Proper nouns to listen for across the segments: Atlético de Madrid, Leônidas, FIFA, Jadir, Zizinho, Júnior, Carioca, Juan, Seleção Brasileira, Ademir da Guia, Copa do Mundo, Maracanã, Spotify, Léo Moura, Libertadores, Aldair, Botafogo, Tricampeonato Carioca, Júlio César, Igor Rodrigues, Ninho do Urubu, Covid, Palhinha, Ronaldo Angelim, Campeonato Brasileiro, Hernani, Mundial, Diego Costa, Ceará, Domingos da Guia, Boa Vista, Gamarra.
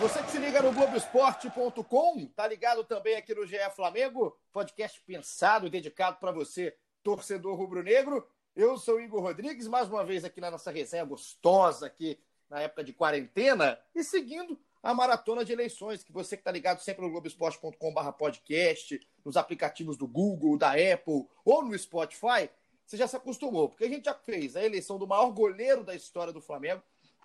Você que se liga no Globoesporte.com, tá ligado também aqui no GE Flamengo, podcast pensado e dedicado para você, torcedor rubro-negro. Eu sou Igor Rodrigues, mais uma vez aqui na nossa resenha gostosa aqui na época de quarentena e seguindo a maratona de eleições, que você que tá ligado sempre no globoesporte.com/podcast, nos aplicativos do Google, da Apple ou no Spotify, você já se acostumou, porque a gente já fez a eleição do maior goleiro da história do Flamengo,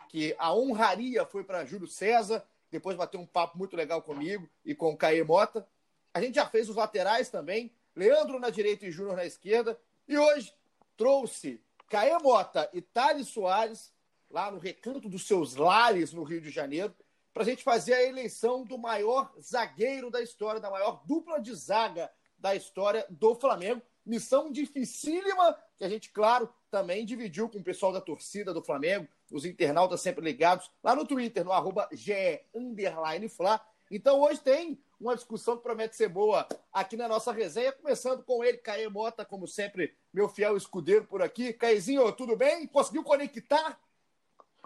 que a honraria foi para Júlio César. Depois bateu um papo muito legal comigo e com o Cahê Mota. A gente já fez os laterais também, Leandro na direita e Júnior na esquerda. E hoje trouxe Cahê Mota e Thales Soares, lá no recanto dos seus lares no Rio de Janeiro, para a gente fazer a eleição do maior zagueiro da história, da maior dupla de zaga da história do Flamengo. Missão dificílima, que a gente, claro, também dividiu com o pessoal da torcida do Flamengo, os internautas sempre ligados, lá no Twitter, no @ge_fla. Então hoje tem uma discussão que promete ser boa aqui na nossa resenha, começando com ele, Cahê Mota, como sempre, meu fiel escudeiro por aqui. Caezinho, tudo bem? Conseguiu conectar?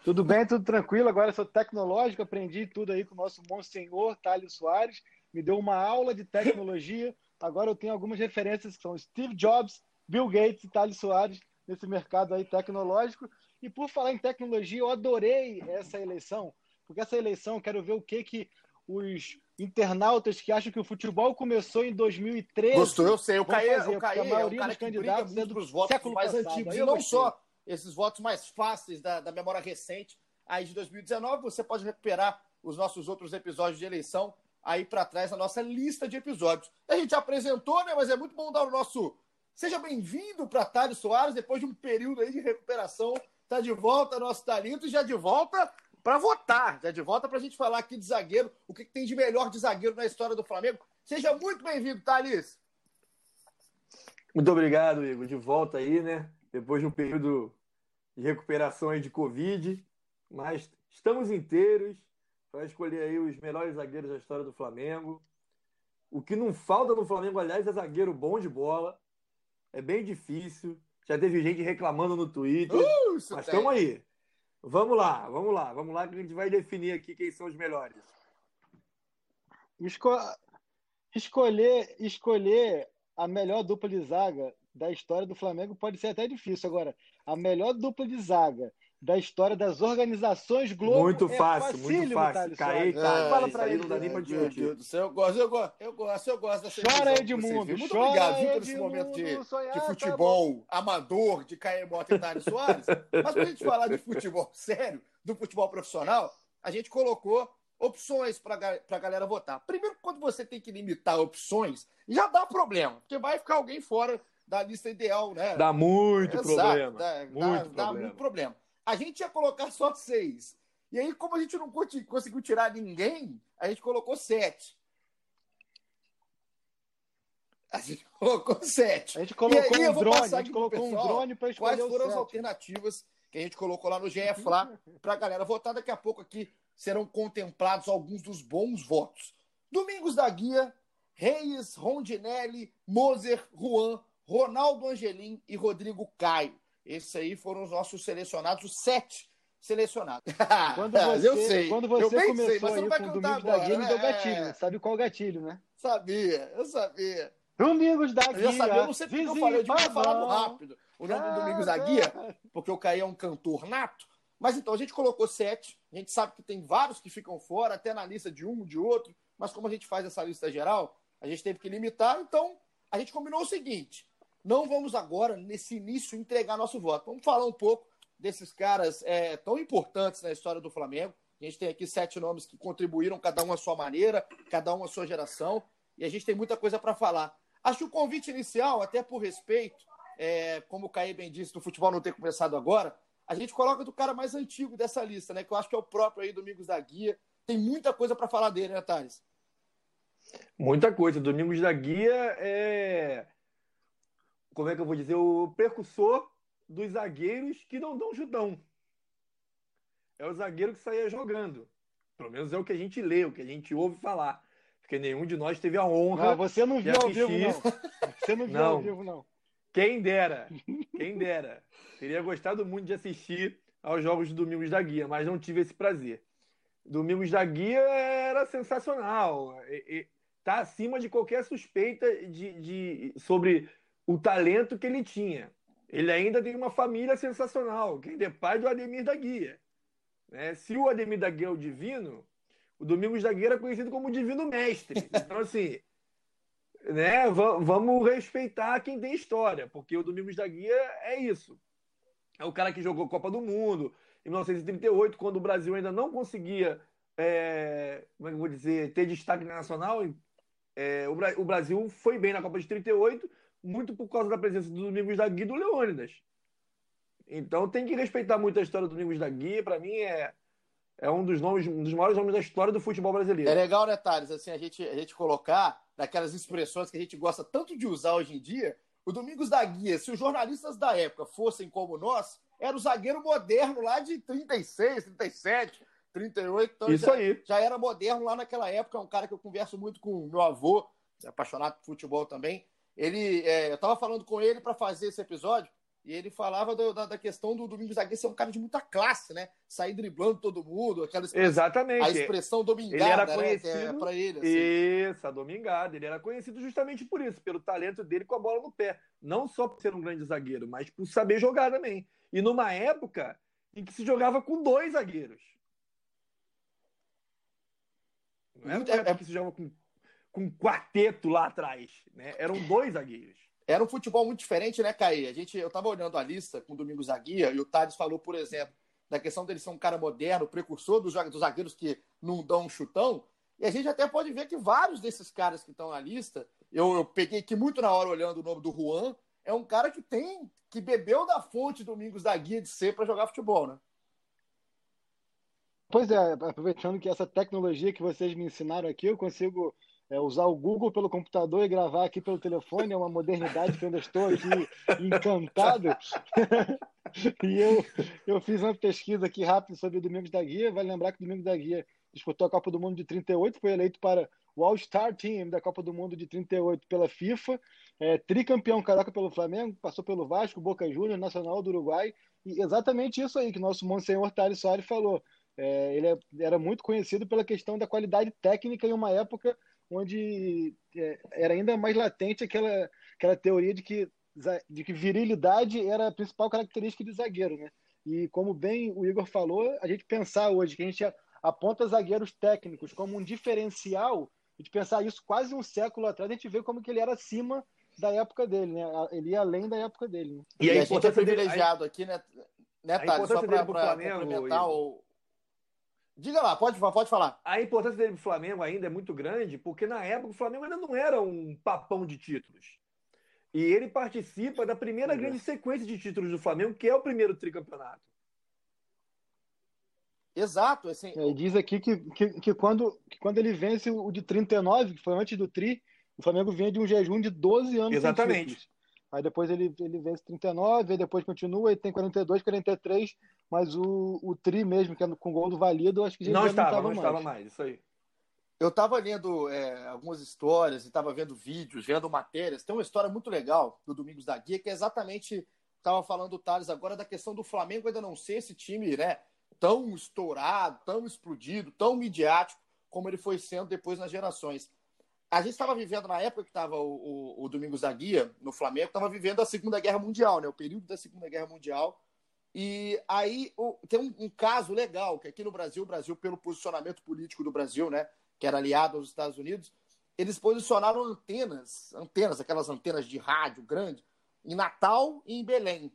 Tudo bem, tudo tranquilo. Agora eu sou tecnológico, aprendi tudo aí com o nosso monsenhor Thales Soares, me deu uma aula de tecnologia. Agora eu tenho algumas referências que são Steve Jobs, Bill Gates e Thales Soares nesse mercado aí tecnológico. E por falar em tecnologia, eu adorei essa eleição, porque essa eleição eu quero ver o que os internautas que acham que o futebol começou em 2013... Gostou, eu sei, eu caí, a maioria dos candidatos é dos séculos mais antigos, e não só esses votos mais fáceis da memória recente aí de 2019. Você pode recuperar os nossos outros episódios de eleição aí para trás, a nossa lista de episódios. A gente apresentou, né? Mas é muito bom dar o nosso... Seja bem-vindo para Thales Soares, depois de um período aí de recuperação. Está de volta nosso talento e já de volta para votar. Já de volta para a gente falar aqui de zagueiro, o que tem de melhor de zagueiro na história do Flamengo. Seja muito bem-vindo, Thales. Muito obrigado, Igor. De volta aí, né? Depois de um período de recuperação aí de Covid. Mas estamos inteiros para escolher aí os melhores zagueiros da história do Flamengo. O que não falta no Flamengo, aliás, é zagueiro bom de bola. É bem difícil. Já teve gente reclamando no Twitter. Mas estamos aí. Vamos lá, que a gente vai definir aqui quem são os melhores. Escolher a melhor dupla de zaga da história do Flamengo pode ser até difícil. Agora, a melhor dupla de zaga da história das organizações Globo. Muito fácil. Caí, tá? Fala pra ele, não dá nem pra discutir. Eu gosto. Chora, Edmundo. Muito obrigado, viu, por esse momento de futebol amador de Cahê Mota e Thales Soares. Mas pra gente falar de futebol sério, do futebol profissional, a gente colocou opções pra galera votar. Primeiro, quando você tem que limitar opções, já dá problema, porque vai ficar alguém fora da lista ideal, né? Dá muito problema. A gente ia colocar só 6. E aí, como a gente não conseguiu tirar ninguém, a gente colocou 7. A gente colocou aí, um drone para escolher quais foram as alternativas que a gente colocou lá no GE Flá para a galera votar. Daqui a pouco aqui serão contemplados alguns dos bons votos. Domingos da Guia, Reis, Rondinelli, Moser, Juan, Ronaldo Angelim e Rodrigo Caio. Esses aí foram os nossos selecionados, os 7 selecionados. Quando você começou, mas você não vai com cantar Domingos agora, da Guia, me deu gatilho, né? Sabe qual gatilho, né? Sabia. Domingos da Guia. Eu não sei porque eu falei, eu devia falar muito rápido. O nome do Domingos da Guia, porque o Caio é um cantor nato. Mas então, a gente colocou 7, a gente sabe que tem vários que ficam fora, até na lista de um, de outro, mas como a gente faz essa lista geral, a gente teve que limitar, então a gente combinou o seguinte: não vamos agora, nesse início, entregar nosso voto. Vamos falar um pouco desses caras tão importantes na história do Flamengo. A gente tem aqui 7 nomes que contribuíram, cada um à sua maneira, cada um à sua geração, e a gente tem muita coisa para falar. Acho que o convite inicial, até por respeito, como o Caí bem disse, do futebol não ter começado agora, a gente coloca do cara mais antigo dessa lista, né? Que eu acho que é o próprio aí, Domingos da Guia. Tem muita coisa para falar dele, né, Thales? Muita coisa. Domingos da Guia como é que eu vou dizer, o precursor dos zagueiros que não dão chutão. É o zagueiro que saía jogando. Pelo menos é o que a gente lê, o que a gente ouve falar. Porque nenhum de nós teve a honra. Ah, você não viu ao vivo, não. Você não viu ao vivo, não. Quem dera, quem dera. Teria gostado muito de assistir aos jogos do Domingos da Guia, mas não tive esse prazer. Domingos da Guia era sensacional. Está acima de qualquer suspeita sobre o talento que ele tinha. Ele ainda tem uma família sensacional, quem é pai do Ademir da Guia. Né? Se o Ademir da Guia é o divino, o Domingos da Guia era conhecido como o divino mestre. Então, assim... Né? Vamos respeitar quem tem história, porque o Domingos da Guia é isso. É o cara que jogou Copa do Mundo em 1938, quando o Brasil ainda não conseguia como é que eu vou dizer, ter destaque nacional. O Brasil foi bem na Copa de 38, muito por causa da presença do Domingos da Guia e do Leônidas. Então tem que respeitar muito a história do Domingos da Guia. Para mim é um dos maiores nomes da história do futebol brasileiro. É legal, né, Thales? Assim, a gente colocar daquelas expressões que a gente gosta tanto de usar hoje em dia, o Domingos da Guia, se os jornalistas da época fossem como nós, era o zagueiro moderno lá de 36, 37, 38, então isso aí. Já era moderno lá naquela época. É um cara que eu converso muito com meu avô, apaixonado por futebol também. Eu estava falando com ele para fazer esse episódio, e ele falava da questão do Domingos da Guia ser um cara de muita classe, né? Sair driblando todo mundo, aquela expressão. Exatamente. A expressão domingada, ele era conhecido, né? Pra ele, assim. Isso, a domingada. Ele era conhecido justamente por isso, pelo talento dele com a bola no pé. Não só por ser um grande zagueiro, mas por saber jogar também. E numa época em que se jogava com dois zagueiros. Não era uma época que se jogava com um quarteto lá atrás, né? Eram dois zagueiros. Era um futebol muito diferente, né, Cahê? Eu estava olhando a lista com o Domingos da Guia, e o Thales falou, por exemplo, da questão dele ser um cara moderno, precursor dos zagueiros que não dão um chutão. E a gente até pode ver que vários desses caras que estão na lista, eu peguei aqui muito na hora olhando o nome do Juan, é um cara que bebeu da fonte Domingos da Guia de ser para jogar futebol, né? Pois é, aproveitando que essa tecnologia que vocês me ensinaram aqui, eu consigo... usar o Google pelo computador e gravar aqui pelo telefone, é uma modernidade que eu ainda estou aqui encantado. E eu fiz uma pesquisa aqui rápida sobre o Domingos da Guia. Vale lembrar que o Domingos da Guia disputou a Copa do Mundo de 38, foi eleito para o All-Star Team da Copa do Mundo de 38 pela FIFA, tricampeão carioca pelo Flamengo, passou pelo Vasco, Boca Júnior, Nacional do Uruguai, e exatamente isso aí que nosso Monsenhor Thales Soares falou. Ele era muito conhecido pela questão da qualidade técnica em uma época onde era ainda mais latente aquela teoria de que virilidade era a principal característica de zagueiro, né? E como bem o Igor falou, a gente pensar hoje que a gente aponta zagueiros técnicos como um diferencial, e de pensar isso quase um século atrás, a gente vê como que ele era acima da época dele, né? Ele ia além da época dele, né? E a gente é privilegiado aqui, né Thales? Só para complementar o... Diga lá, pode falar. A importância dele pro Flamengo ainda é muito grande, porque na época o Flamengo ainda não era um papão de títulos. E ele participa da primeira grande sequência de títulos do Flamengo, que é o primeiro tricampeonato. Exato. Assim... Ele diz aqui que quando ele vence o de 39, que foi antes do tri, o Flamengo vinha de um jejum de 12 anos. Exatamente. Sem títulos. Aí depois ele vence 39, aí depois continua, e tem 42, 43, mas o tri mesmo, que é com o gol do Valido, eu acho que não estava mais, isso aí. Eu estava lendo algumas histórias, e estava vendo vídeos, vendo matérias. Tem uma história muito legal do Domingos da Guia, que é exatamente, estava falando o Thales agora, da questão do Flamengo ainda não ser esse time, né, tão estourado, tão explodido, tão midiático, como ele foi sendo depois nas gerações. A gente estava vivendo, na época que estava o Domingos da Guia no Flamengo, estava vivendo a Segunda Guerra Mundial, né? O período da Segunda Guerra Mundial. E aí tem um caso legal, que aqui no Brasil, o Brasil, pelo posicionamento político do Brasil, né, que era aliado aos Estados Unidos, eles posicionaram antenas, aquelas antenas de rádio grande, em Natal e em Belém,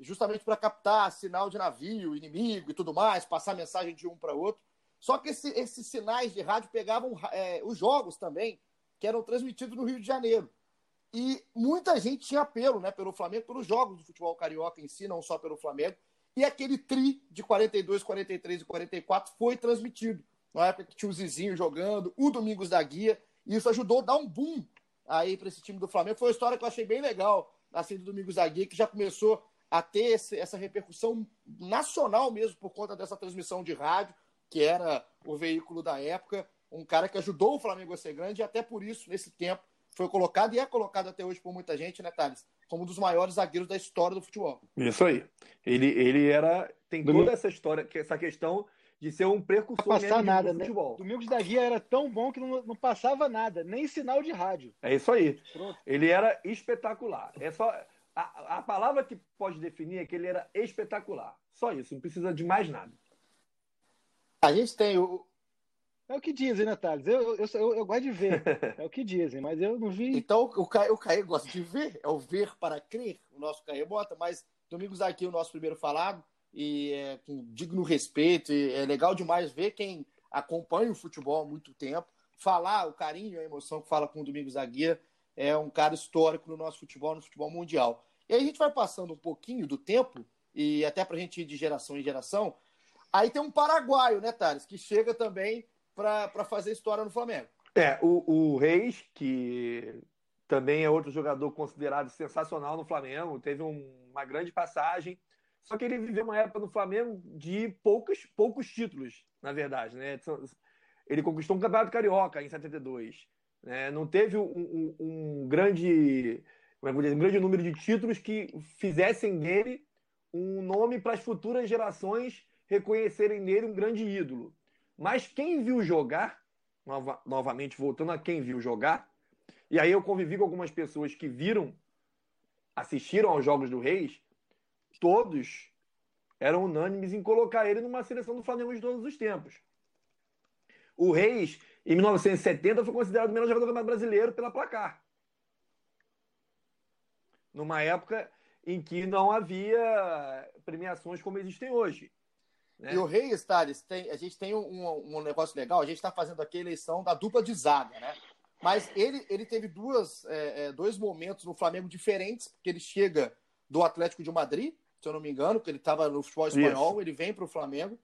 justamente para captar sinal de navio, inimigo e tudo mais, passar mensagem de um para outro. Só que esses sinais de rádio pegavam os jogos também, que eram transmitidos no Rio de Janeiro. E muita gente tinha apelo, né, pelo Flamengo, pelos jogos do futebol carioca em si, não só pelo Flamengo. E aquele tri de 42, 43 e 44 foi transmitido. Na época que tinha o Zizinho jogando, o Domingos da Guia, e isso ajudou a dar um boom aí para esse time do Flamengo. Foi uma história que eu achei bem legal assim, do Domingos da Guia, que já começou a ter essa repercussão nacional mesmo por conta dessa transmissão de rádio, que era o veículo da época, um cara que ajudou o Flamengo a ser grande e até por isso, nesse tempo, foi colocado e é colocado até hoje por muita gente, né, Thales? Como um dos maiores zagueiros da história do futebol. Isso aí. Ele era... Tem toda essa história, essa questão de ser um precursor do futebol. Domingos da Guia era tão bom que não passava nada, nem sinal de rádio. É isso aí. Pronto. Ele era espetacular. É só... A palavra que pode definir é que ele era espetacular. Só isso, não precisa de mais nada. A gente tem o... É o que dizem, né, Thales? Eu gosto de ver. É o que dizem, mas eu não vi... Então, o Cahê gosta de ver. É o ver para crer, o nosso Cahê Mota. Mas Domingos da Guia, o nosso primeiro falado, e é com digno respeito. E é legal demais ver quem acompanha o futebol há muito tempo. Falar o carinho, a emoção que fala com o Domingos da Guia. É um cara histórico no nosso futebol, no futebol mundial. E aí a gente vai passando um pouquinho do tempo, e até pra gente ir de geração em geração, aí tem um paraguaio, né, Thales, que chega também pra fazer história no Flamengo. É, o Reis, que também é outro jogador considerado sensacional no Flamengo, teve uma grande passagem, só que ele viveu uma época no Flamengo de poucos títulos, na verdade, né? Ele conquistou um Campeonato Carioca em 72, não teve um grande número de títulos que fizessem dele um nome para as futuras gerações reconhecerem nele um grande ídolo. Mas quem viu jogar, novamente voltando a quem viu jogar, e aí eu convivi com algumas pessoas que assistiram aos jogos do Reis, todos eram unânimes em colocar ele numa seleção do Flamengo de todos os tempos. O Reis, em 1970, foi considerado o melhor jogador do Campeonato Brasileiro pela Placar. Numa época em que não havia premiações como existem hoje, né? E o Reis, Thales, a gente tem um negócio legal. A gente está fazendo aqui a eleição da dupla de zaga, né? Mas ele teve dois momentos no Flamengo diferentes, porque ele chega do Atlético de Madrid, se eu não me engano, porque ele estava no futebol espanhol. Isso. Ele vem para o Flamengo.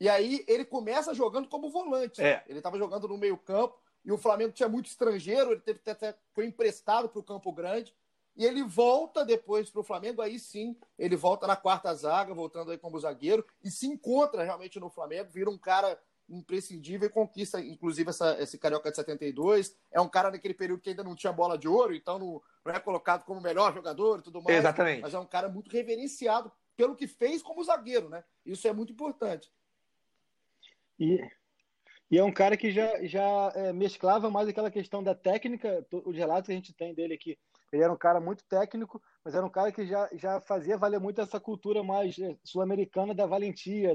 E aí ele começa jogando como volante. É. Ele estava jogando no meio campo e o Flamengo tinha muito estrangeiro, ele teve até foi emprestado para o Campo Grande e ele volta depois para o Flamengo, aí sim, ele volta na quarta zaga, voltando aí como zagueiro e se encontra realmente no Flamengo, vira um cara imprescindível e conquista inclusive esse Carioca de 72, é um cara naquele período que ainda não tinha bola de ouro, então não é colocado como o melhor jogador e tudo mais. Exatamente. Mas é um cara muito reverenciado pelo que fez como zagueiro, né? Isso é muito importante. E é um cara que já mesclava mais aquela questão da técnica, os relatos que a gente tem dele aqui. Ele era um cara muito técnico, mas era um cara que já fazia valer muito essa cultura mais sul-americana da valentia,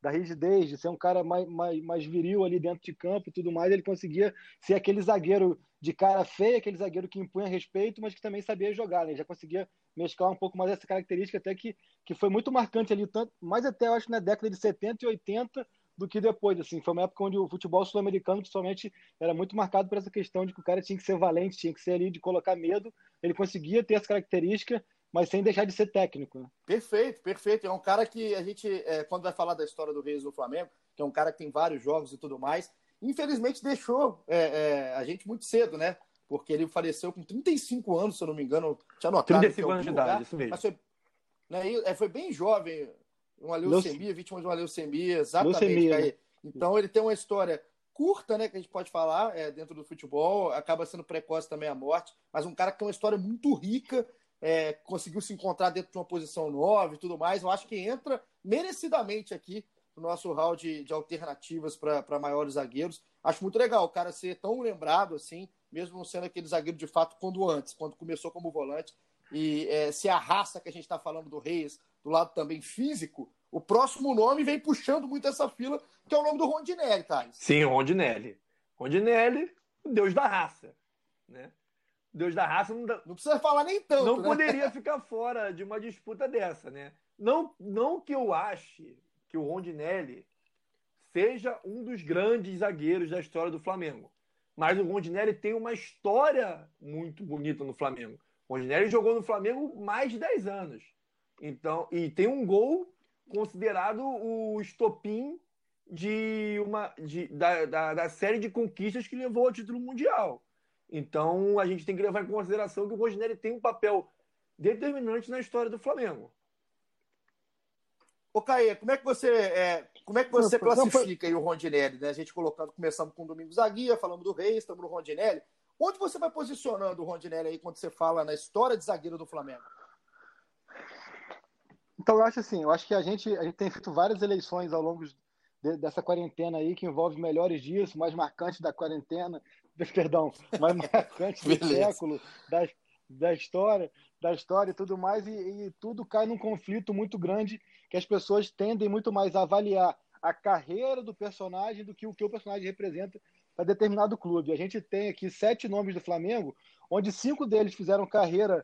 da rigidez, de ser um cara mais viril ali dentro de campo e tudo mais. Ele conseguia ser aquele zagueiro de cara feia, aquele zagueiro que impunha respeito, mas que também sabia jogar, né? Ele já conseguia mesclar um pouco mais essa característica até que foi muito marcante ali, tanto, mas até eu acho na década de 70 e 80, do que depois, assim, foi uma época onde o futebol sul-americano, principalmente, era muito marcado por essa questão de que o cara tinha que ser valente, tinha que ser ali de colocar medo, ele conseguia ter essa característica, mas sem deixar de ser técnico, né? Perfeito, perfeito, é um cara que a gente, quando vai falar da história do Reis do Flamengo, que é um cara que tem vários jogos e tudo mais, infelizmente deixou a gente muito cedo, né, porque ele faleceu com 35 anos, se eu não me engano, tinha anotado 35 anos de idade, isso mesmo. Mas foi, né, foi bem jovem, uma leucemia, vítima de uma leucemia, exatamente. Leucemia, né? Então ele tem uma história curta, né, que a gente pode falar dentro do futebol, acaba sendo precoce também a morte, mas um cara que tem uma história muito rica, conseguiu se encontrar dentro de uma posição 9 e tudo mais, eu acho que entra merecidamente aqui no nosso hall de alternativas para maiores zagueiros. Acho muito legal o cara ser tão lembrado assim, mesmo não sendo aquele zagueiro de fato quando começou como volante, e se a raça que a gente está falando do Reis, do lado também físico, o próximo nome vem puxando muito essa fila, que é o nome do Rondinelli, Thales. Sim, Rondinelli. Rondinelli, Deus da raça, né? Deus da raça não precisa falar nem tanto. Não, né? Poderia ficar fora de uma disputa dessa, né? Não que eu ache que o Rondinelli seja um dos grandes zagueiros da história do Flamengo, mas o Rondinelli tem uma história muito bonita no Flamengo. O Rondinelli jogou no Flamengo mais de 10 anos. Então, e tem um gol considerado o estopim da série de conquistas que levou ao título mundial. Então, a gente tem que levar em consideração que o Rondinelli tem um papel determinante na história do Flamengo. Ô, Cahê, como é que você classifica aí o Rondinelli, né? A gente começamos com o Domingos da Guia, falamos do Reis, estamos no Rondinelli. Onde você vai posicionando o Rondinelli aí quando você fala na história de zagueiro do Flamengo? Então, eu acho assim, que a gente tem feito várias eleições ao longo dessa quarentena aí, que envolve melhores dias, mais marcantes da quarentena, mais marcantes do século, da história e tudo mais, e tudo cai num conflito muito grande, que as pessoas tendem muito mais a avaliar a carreira do personagem do que o personagem representa para determinado clube. A gente tem aqui 7 nomes do Flamengo, onde 5 deles tiveram uma carreira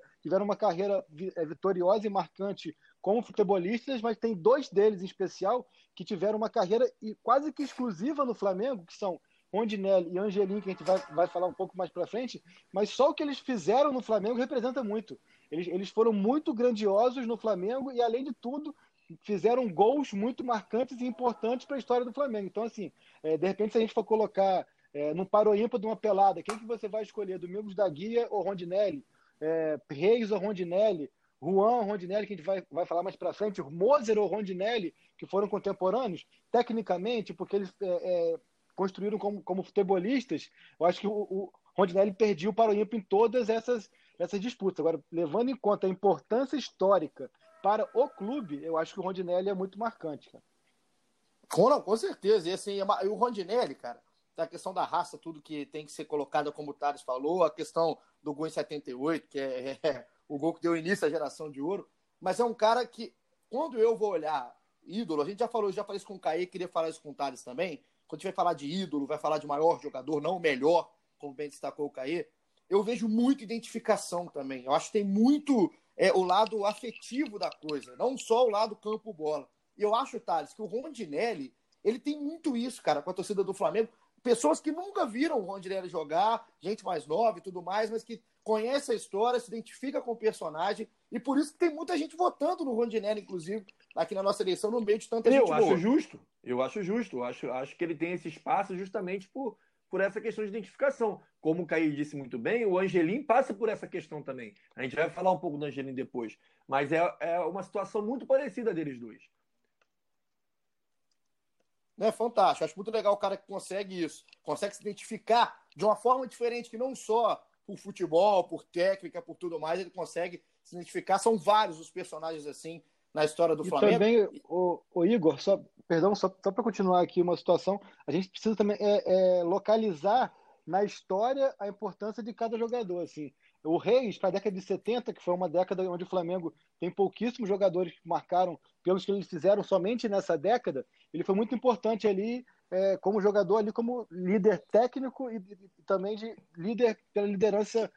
vitoriosa e marcante como futebolistas, mas tem 2 deles em especial que tiveram uma carreira quase que exclusiva no Flamengo, que são Rondinelli e Angelim, que a gente vai falar um pouco mais para frente, mas só o que eles fizeram no Flamengo representa muito. Eles foram muito grandiosos no Flamengo e, além de tudo, fizeram gols muito marcantes e importantes para a história do Flamengo. Então, assim, de repente, se a gente for colocar num paroímpa de uma pelada, quem que você vai escolher? Domingos da Guia ou Rondinelli? Reis ou Rondinelli? Juan ou Rondinelli, que a gente vai falar mais para frente? Moser ou Rondinelli, que foram contemporâneos? Tecnicamente, porque eles construíram como futebolistas, eu acho que o Rondinelli perdeu para o Paroímpa em todas essas disputas. Agora, levando em conta a importância histórica para o clube, eu acho que o Rondinelli é muito marcante, cara. Com certeza. E assim, o Rondinelli, cara, a questão da raça, tudo que tem que ser colocado, como o Thales falou, a questão do gol em 78, que é o gol que deu início à geração de ouro, mas é um cara que, quando eu vou olhar ídolo, a gente já falei isso com o Cahê, queria falar isso com o Thales também, quando a gente vai falar de ídolo, vai falar de maior jogador, não o melhor, como bem destacou o Cahê, eu vejo muita identificação também. Eu acho que tem muito o lado afetivo da coisa, não só o lado campo-bola. E eu acho, Thales, que o Rondinelli, ele tem muito isso, cara, com a torcida do Flamengo. Pessoas que nunca viram o Rondinelli jogar, gente mais nova e tudo mais, mas que conhece a história, se identifica com o personagem, e por isso que tem muita gente votando no Rondinelli, inclusive, aqui na nossa eleição, no meio de tanta gente boa. Eu acho justo. Acho que ele tem esse espaço justamente por essa questão de identificação. Como o Caio disse muito bem, o Angelim passa por essa questão também. A gente vai falar um pouco do Angelim depois. Mas é uma situação muito parecida deles dois. É fantástico. Acho muito legal o cara que consegue isso. Consegue se identificar de uma forma diferente, que não só por futebol, por técnica, por tudo mais, ele consegue se identificar. São vários os personagens assim na história do Flamengo. Também, o Igor, só para continuar aqui uma situação, a gente precisa também localizar na história a importância de cada jogador. Assim. O Reis, para a década de 70, que foi uma década onde o Flamengo tem pouquíssimos jogadores que marcaram pelos que eles fizeram somente nessa década, ele foi muito importante ali como jogador, ali como líder técnico e também de líder pela liderança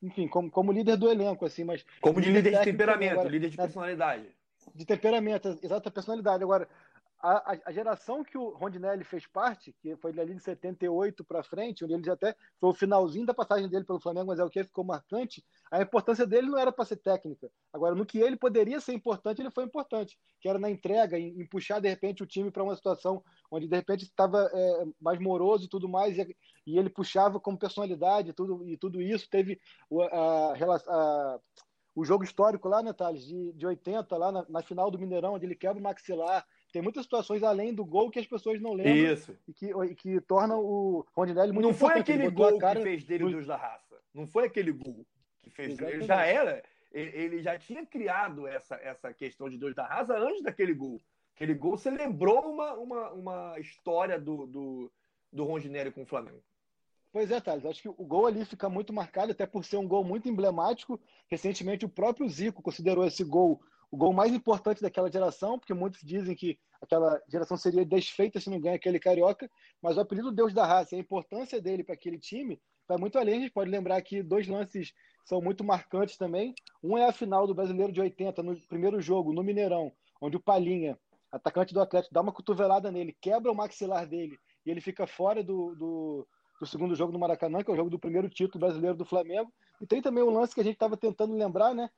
enfim, como líder do elenco, assim, mas... Como de líder de temperamento, agora, líder de personalidade. De temperamento, exata personalidade. Agora, a geração que o Rondinelli fez parte, que foi ali de 78 para frente, onde ele já até foi o finalzinho da passagem dele pelo Flamengo, mas é o que ficou marcante, a importância dele não era para ser técnica. Agora, no que ele poderia ser importante, ele foi importante, que era na entrega, em puxar, de repente, o time para uma situação onde, de repente, estava mais moroso e tudo mais, e ele puxava como personalidade e tudo isso. Teve o jogo histórico lá, né, Thales, de 80, lá na final do Mineirão, onde ele quebra o maxilar. Tem muitas situações além do gol que as pessoas não lembram. Isso. E que torna o Rondinelli muito importante. Não foi aquele gol que fez dele dos da raça. Não foi aquele gol que fez dele. Ele já tinha criado essa questão de dois da raça antes daquele gol. Aquele gol, você lembrou uma história do Rondinelli com o Flamengo. Pois é, Thales, acho que o gol ali fica muito marcado, até por ser um gol muito emblemático. Recentemente, o próprio Zico considerou esse gol o gol mais importante daquela geração, porque muitos dizem que aquela geração seria desfeita se não ganha aquele Carioca, mas o apelido Deus da Raça e a importância dele para aquele time vai muito além. A gente pode lembrar que 2 lances são muito marcantes também. Um é a final do Brasileiro de 80, no primeiro jogo, no Mineirão, onde o Palhinha, atacante do Atlético, dá uma cotovelada nele, quebra o maxilar dele e ele fica fora do segundo jogo do Maracanã, que é o jogo do primeiro título brasileiro do Flamengo. E tem também um lance que a gente estava tentando lembrar, né?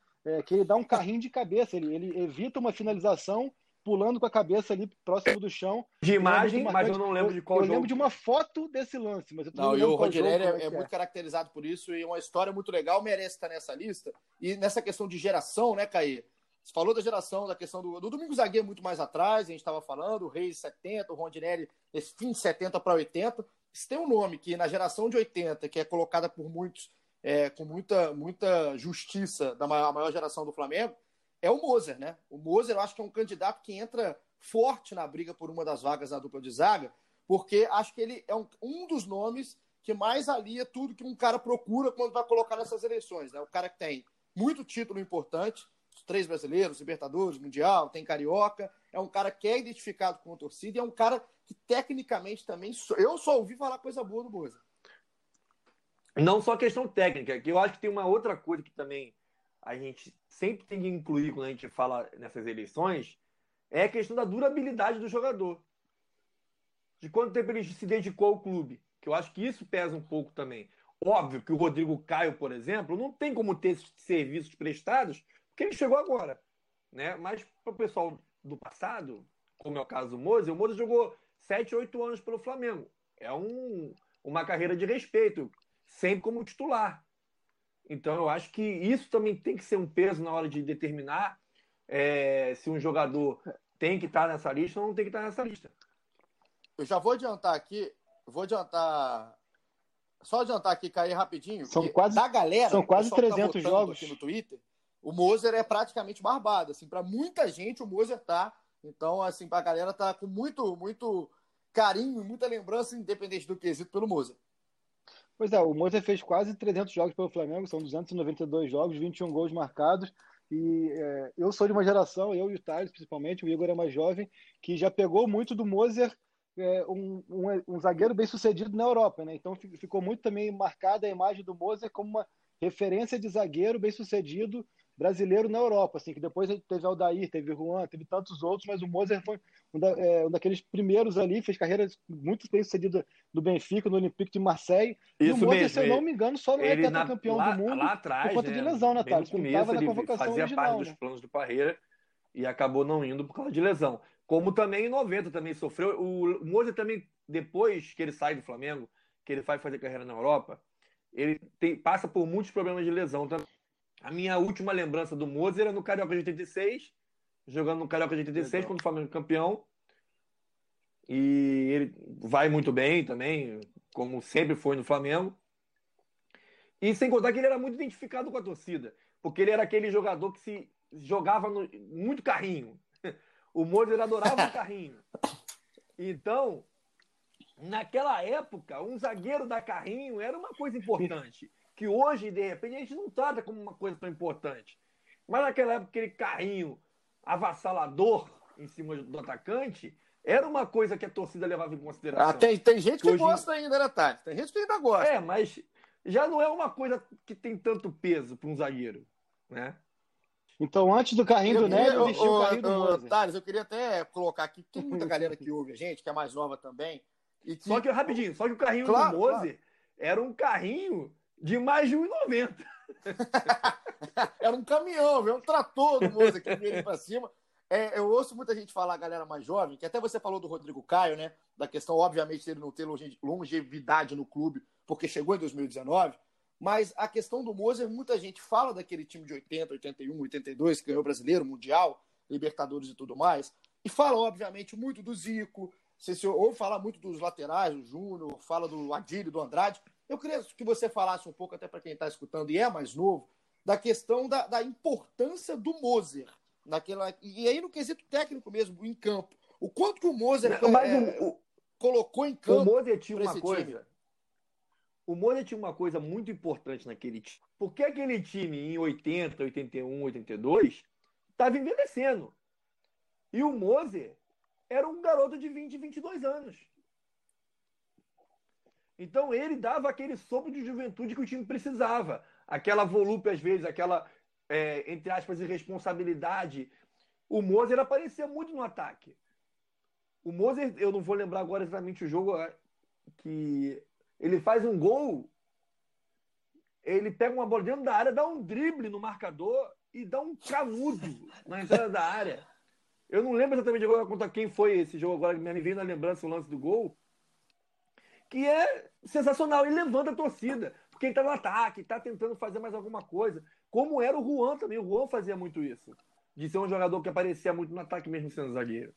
Que ele dá um carrinho de cabeça, ele evita uma finalização pulando com a cabeça ali próximo do chão. De imagem, mas eu não lembro de qual jogo. Eu lembro de uma foto desse lance, mas eu não lembro. E o Rondinelli é muito caracterizado por isso, e uma história muito legal, merece estar nessa lista. E nessa questão de geração, né, Cahê? Você falou da geração, da questão do Domingos da Guia muito mais atrás, a gente estava falando, o Reis 70, o Rondinelli esse fim de 70 para 80. Isso tem um nome que na geração de 80, que é colocada por muitos com muita justiça da maior geração do Flamengo, é o Moser, né? O Moser, eu acho que é um candidato que entra forte na briga por uma das vagas na dupla de zaga, porque acho que ele é um dos nomes que mais alia tudo que um cara procura quando vai colocar nessas eleições, né? O cara que tem muito título importante, 3 brasileiros, Libertadores, Mundial, tem Carioca, é um cara que é identificado com a torcida e é um cara que tecnicamente também... Eu só ouvi falar coisa boa do Moser. Não só questão técnica, que eu acho que tem uma outra coisa que também a gente sempre tem que incluir quando a gente fala nessas eleições, é a questão da durabilidade do jogador. De quanto tempo ele se dedicou ao clube. Que eu acho que isso pesa um pouco também. Óbvio que o Rodrigo Caio, por exemplo, não tem como ter esses serviços prestados porque ele chegou agora, né? Mas para o pessoal do passado, como é o caso do Moser, o Moser jogou 7, 8 anos pelo Flamengo. É uma carreira de respeito, sempre como titular. Então, eu acho que isso também tem que ser um peso na hora de determinar se um jogador tem que estar nessa lista ou não tem que estar nessa lista. Eu já vou adiantar aqui, só adiantar aqui, Caí, rapidinho. São quase 300 jogos aqui no Twitter. O Moser é praticamente barbado, assim, para muita gente o Moser tá. Então, assim, pra galera tá com muito, muito carinho, muita lembrança, independente do quesito, pelo Moser. Pois é, o Moser fez quase 300 jogos pelo Flamengo, são 292 jogos, 21 gols marcados, e eu sou de uma geração, eu e o Thales principalmente, o Igor é mais jovem, que já pegou muito do Moser, um zagueiro bem sucedido na Europa, né? Então ficou muito também marcada a imagem do Moser como uma referência de zagueiro bem sucedido brasileiro na Europa, assim, que depois teve Aldair, teve Juan, teve tantos outros, mas o Moser foi um daqueles primeiros ali, fez carreira muito bem sucedida no Benfica, no Olympique de Marseille. Isso, e o Moser, mesmo, se eu não me engano, só não é campeão do mundo lá atrás, por conta de lesão, né, Thales? Ele fazia parte dos planos do Parreira e acabou não indo por causa de lesão. Como também em 90 também sofreu. O Moser também, depois que ele sai do Flamengo, que ele vai fazer carreira na Europa, ele passa por muitos problemas de lesão também. A minha última lembrança do Moser era no Carioca de 86, jogando no Carioca de 86 contra o Flamengo campeão. E ele vai muito bem também, como sempre foi no Flamengo. E sem contar que ele era muito identificado com a torcida, porque ele era aquele jogador que se jogava muito carrinho. O Moser adorava o carrinho. Então, naquela época, um zagueiro dar carrinho era uma coisa importante. Que hoje, de repente, a gente não trata como uma coisa tão importante. Mas naquela época, aquele carrinho avassalador em cima do atacante era uma coisa que a torcida levava em consideração. Ah, tem gente que gosta ainda, né, Tati? Tem gente que ainda gosta. É, mas já não é uma coisa que tem tanto peso para um zagueiro, né? Então, antes do carrinho do Neves, existiu o carrinho do Moser. Thales, eu queria até colocar aqui, tem muita galera que ouve a gente, que é mais nova também. E que... Só que o carrinho do Moser era um carrinho... de mais de 1,90. Era um caminhão, um trator do Moser que veio para cima. Eu ouço muita gente falar, a galera mais jovem, que até você falou do Rodrigo Caio, né? Da questão, obviamente, dele não ter longevidade no clube, porque chegou em 2019. Mas a questão do Moser, muita gente fala daquele time de 80, 81, 82, que ganhou Brasileiro, Mundial, Libertadores e tudo mais. E fala, obviamente, muito do Zico. Você ouve falar muito dos laterais, o Júnior, fala do Adilho, do Andrade. Eu queria que você falasse um pouco, até para quem está escutando e é mais novo, da questão da importância do Moser. E aí no quesito técnico mesmo, em campo. O quanto que o Moser colocou em campo. O Moser tinha uma coisa muito importante naquele time. Porque aquele time em 80, 81, 82 estava envelhecendo. E o Moser era um garoto de 20, 22 anos. Então ele dava aquele sopro de juventude que o time precisava. Aquela volúpia, às vezes, aquela, entre aspas, irresponsabilidade. O Moser aparecia muito no ataque. O Moser, eu não vou lembrar agora exatamente o jogo, que ele faz um gol, ele pega uma bola dentro da área, dá um drible no marcador e dá um canudo na entrada da área. Eu não lembro exatamente agora contra quem foi esse jogo agora, que me veio na lembrança o lance do gol, que é sensacional. Ele levanta a torcida, porque ele está no ataque, está tentando fazer mais alguma coisa. Como era o Juan também. O Juan fazia muito isso, de ser um jogador que aparecia muito no ataque mesmo sendo zagueiro.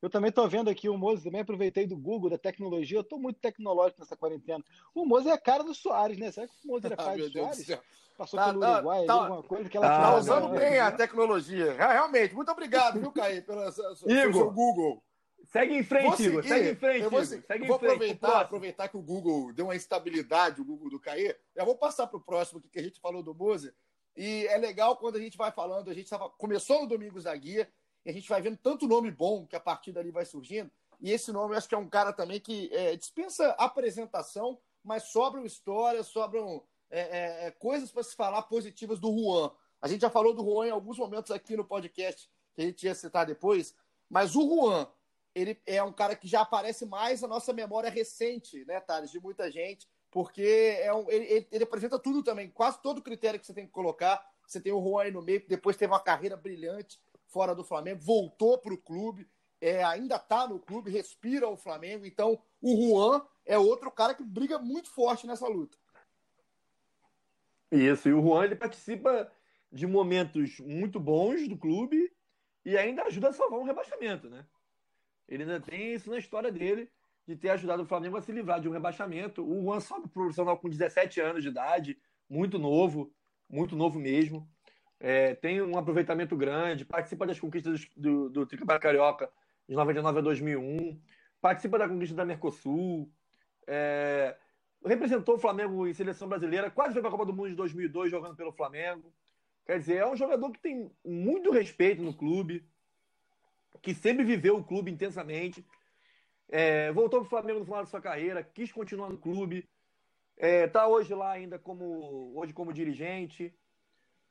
Eu também estou vendo aqui o Moser, também aproveitei do Google, da tecnologia. Eu estou muito tecnológico nessa quarentena. O Moser é a cara do Soares, né? Será que o Moser é a cara do Soares? Passou pelo Uruguai, alguma coisa que ela tá usando bem a tecnologia. Realmente, muito obrigado, viu, Caí, pelo seu Google. Segue em frente, seguir, Igor. Segue em frente. Eu vou, segue vou em frente, aproveitar que o Google deu uma instabilidade, o Google do Caê. Eu vou passar para o próximo, que a gente falou do Moser. E é legal quando a gente vai falando, a gente começou no Domingos da Guia, e a gente vai vendo tanto nome bom que a partir dali vai surgindo. E esse nome eu acho que é um cara também que dispensa apresentação, mas sobram histórias, sobram coisas para se falar positivas do Juan. A gente já falou do Juan em alguns momentos aqui no podcast, que a gente ia citar depois, mas o Juan, ele é um cara que já aparece mais na nossa memória recente, né, Thales, de muita gente, porque ele apresenta tudo também, quase todo o critério que você tem que colocar. Você tem o Juan aí no meio, que depois teve uma carreira brilhante fora do Flamengo, voltou para o clube, ainda está no clube, respira o Flamengo. Então, o Juan é outro cara que briga muito forte nessa luta. Isso, e o Juan, ele participa de momentos muito bons do clube e ainda ajuda a salvar um rebaixamento, né? Ele ainda tem isso na história dele, de ter ajudado o Flamengo a se livrar de um rebaixamento. O Juan sobe pro profissional com 17 anos de idade, muito novo mesmo. Tem um aproveitamento grande, participa das conquistas do Tricampeonato Carioca de 99 a 2001, participa da conquista da Mercosul, representou o Flamengo em Seleção Brasileira, quase foi para a Copa do Mundo de 2002 jogando pelo Flamengo. Quer dizer, é um jogador que tem muito respeito no clube, que sempre viveu o clube intensamente, voltou para o Flamengo no final da sua carreira, quis continuar no clube, está hoje lá ainda como dirigente.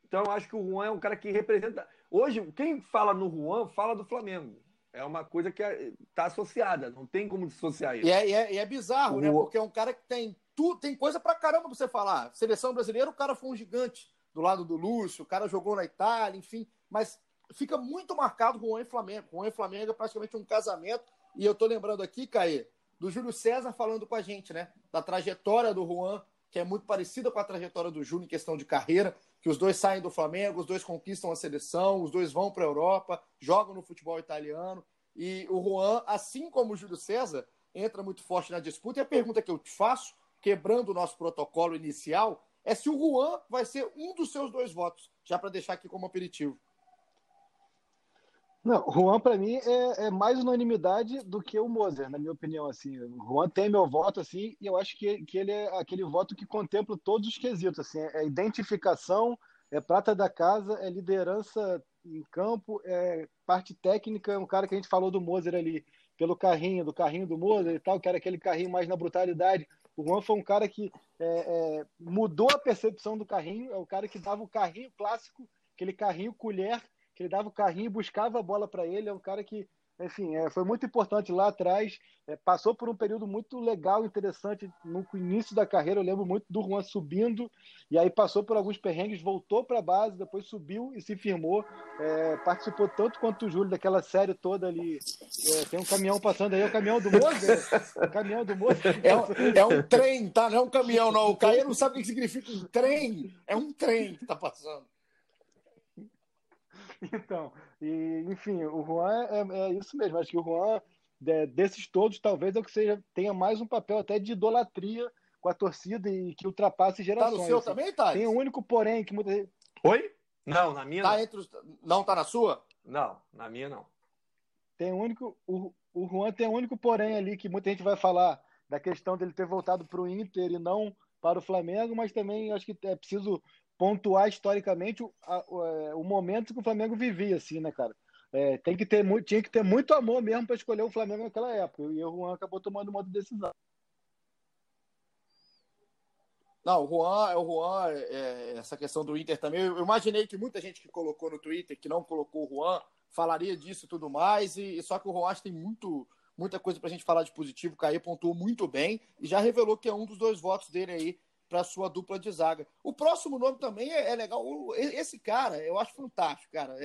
Então, acho que o Juan é um cara que representa... Hoje, quem fala no Juan, fala do Flamengo. É uma coisa que está associada, não tem como dissociar isso. E é bizarro, né? Porque é um cara que tem tudo, tem coisa pra caramba pra você falar. Seleção brasileira, o cara foi um gigante do lado do Lúcio, o cara jogou na Itália, enfim, mas... Fica muito marcado com o Juan e Flamengo. O Juan e Flamengo é praticamente um casamento. E eu tô lembrando aqui, Caê, do Júlio César falando com a gente, né? Da trajetória do Juan, que é muito parecida com a trajetória do Júnior em questão de carreira, que os dois saem do Flamengo, os dois conquistam a seleção, os dois vão para a Europa, jogam no futebol italiano. E o Juan, assim como o Júlio César, entra muito forte na disputa. E a pergunta que eu te faço, quebrando o nosso protocolo inicial, é se o Juan vai ser um dos seus dois votos, já para deixar aqui como aperitivo. Não, o Juan, para mim, é mais unanimidade do que o Moser, na minha opinião. Assim, o Juan tem meu voto, assim, e eu acho que ele é aquele voto que contempla todos os quesitos. Assim, é identificação, é prata da casa, é liderança em campo, é parte técnica. É um cara que a gente falou do Moser ali, pelo carrinho, do carrinho do Moser e tal, que era aquele carrinho mais na brutalidade. O Juan foi um cara que mudou a percepção do carrinho. É o cara que dava o carrinho clássico, aquele carrinho colher, que ele dava o carrinho e buscava a bola para ele. É um cara que, enfim, foi muito importante lá atrás, passou por um período muito legal, interessante no início da carreira. Eu lembro muito do Juan subindo, e aí passou por alguns perrengues, voltou para a base, depois subiu e se firmou, participou tanto quanto o Júlio daquela série toda ali. Tem um caminhão passando aí, é o caminhão do Moser. O caminhão do Moser é um trem, tá? Não é um caminhão, não. O Caio não sabe o que significa um trem. É um trem que tá passando. Então, enfim, o Juan é isso mesmo. Acho que o Juan, desses todos, talvez é o que tenha mais um papel até de idolatria com a torcida e que ultrapasse gerações. Tá no seu assim. Também, Thales? Tem um único porém que muita gente... Oi? Não, na minha tá entre os... Não tá na sua? Não, na minha não. Tem um único... O Juan tem um único porém ali que muita gente vai falar da questão dele ter voltado para o Inter e não para o Flamengo, mas também acho que é preciso... pontuar historicamente o momento que o Flamengo vivia, assim, né, cara? Tinha que ter muito amor mesmo para escolher o Flamengo naquela época. E o Juan acabou tomando uma outra decisão. Não, o Juan, essa questão do Inter também. Eu imaginei que muita gente que colocou no Twitter, que não colocou o Juan, falaria disso e tudo mais. E só que o Juan tem muita coisa para a gente falar de positivo. O Caê pontuou muito bem e já revelou que é um dos dois votos dele aí para sua dupla de zaga. O próximo nome também é legal. Esse cara, eu acho fantástico, cara.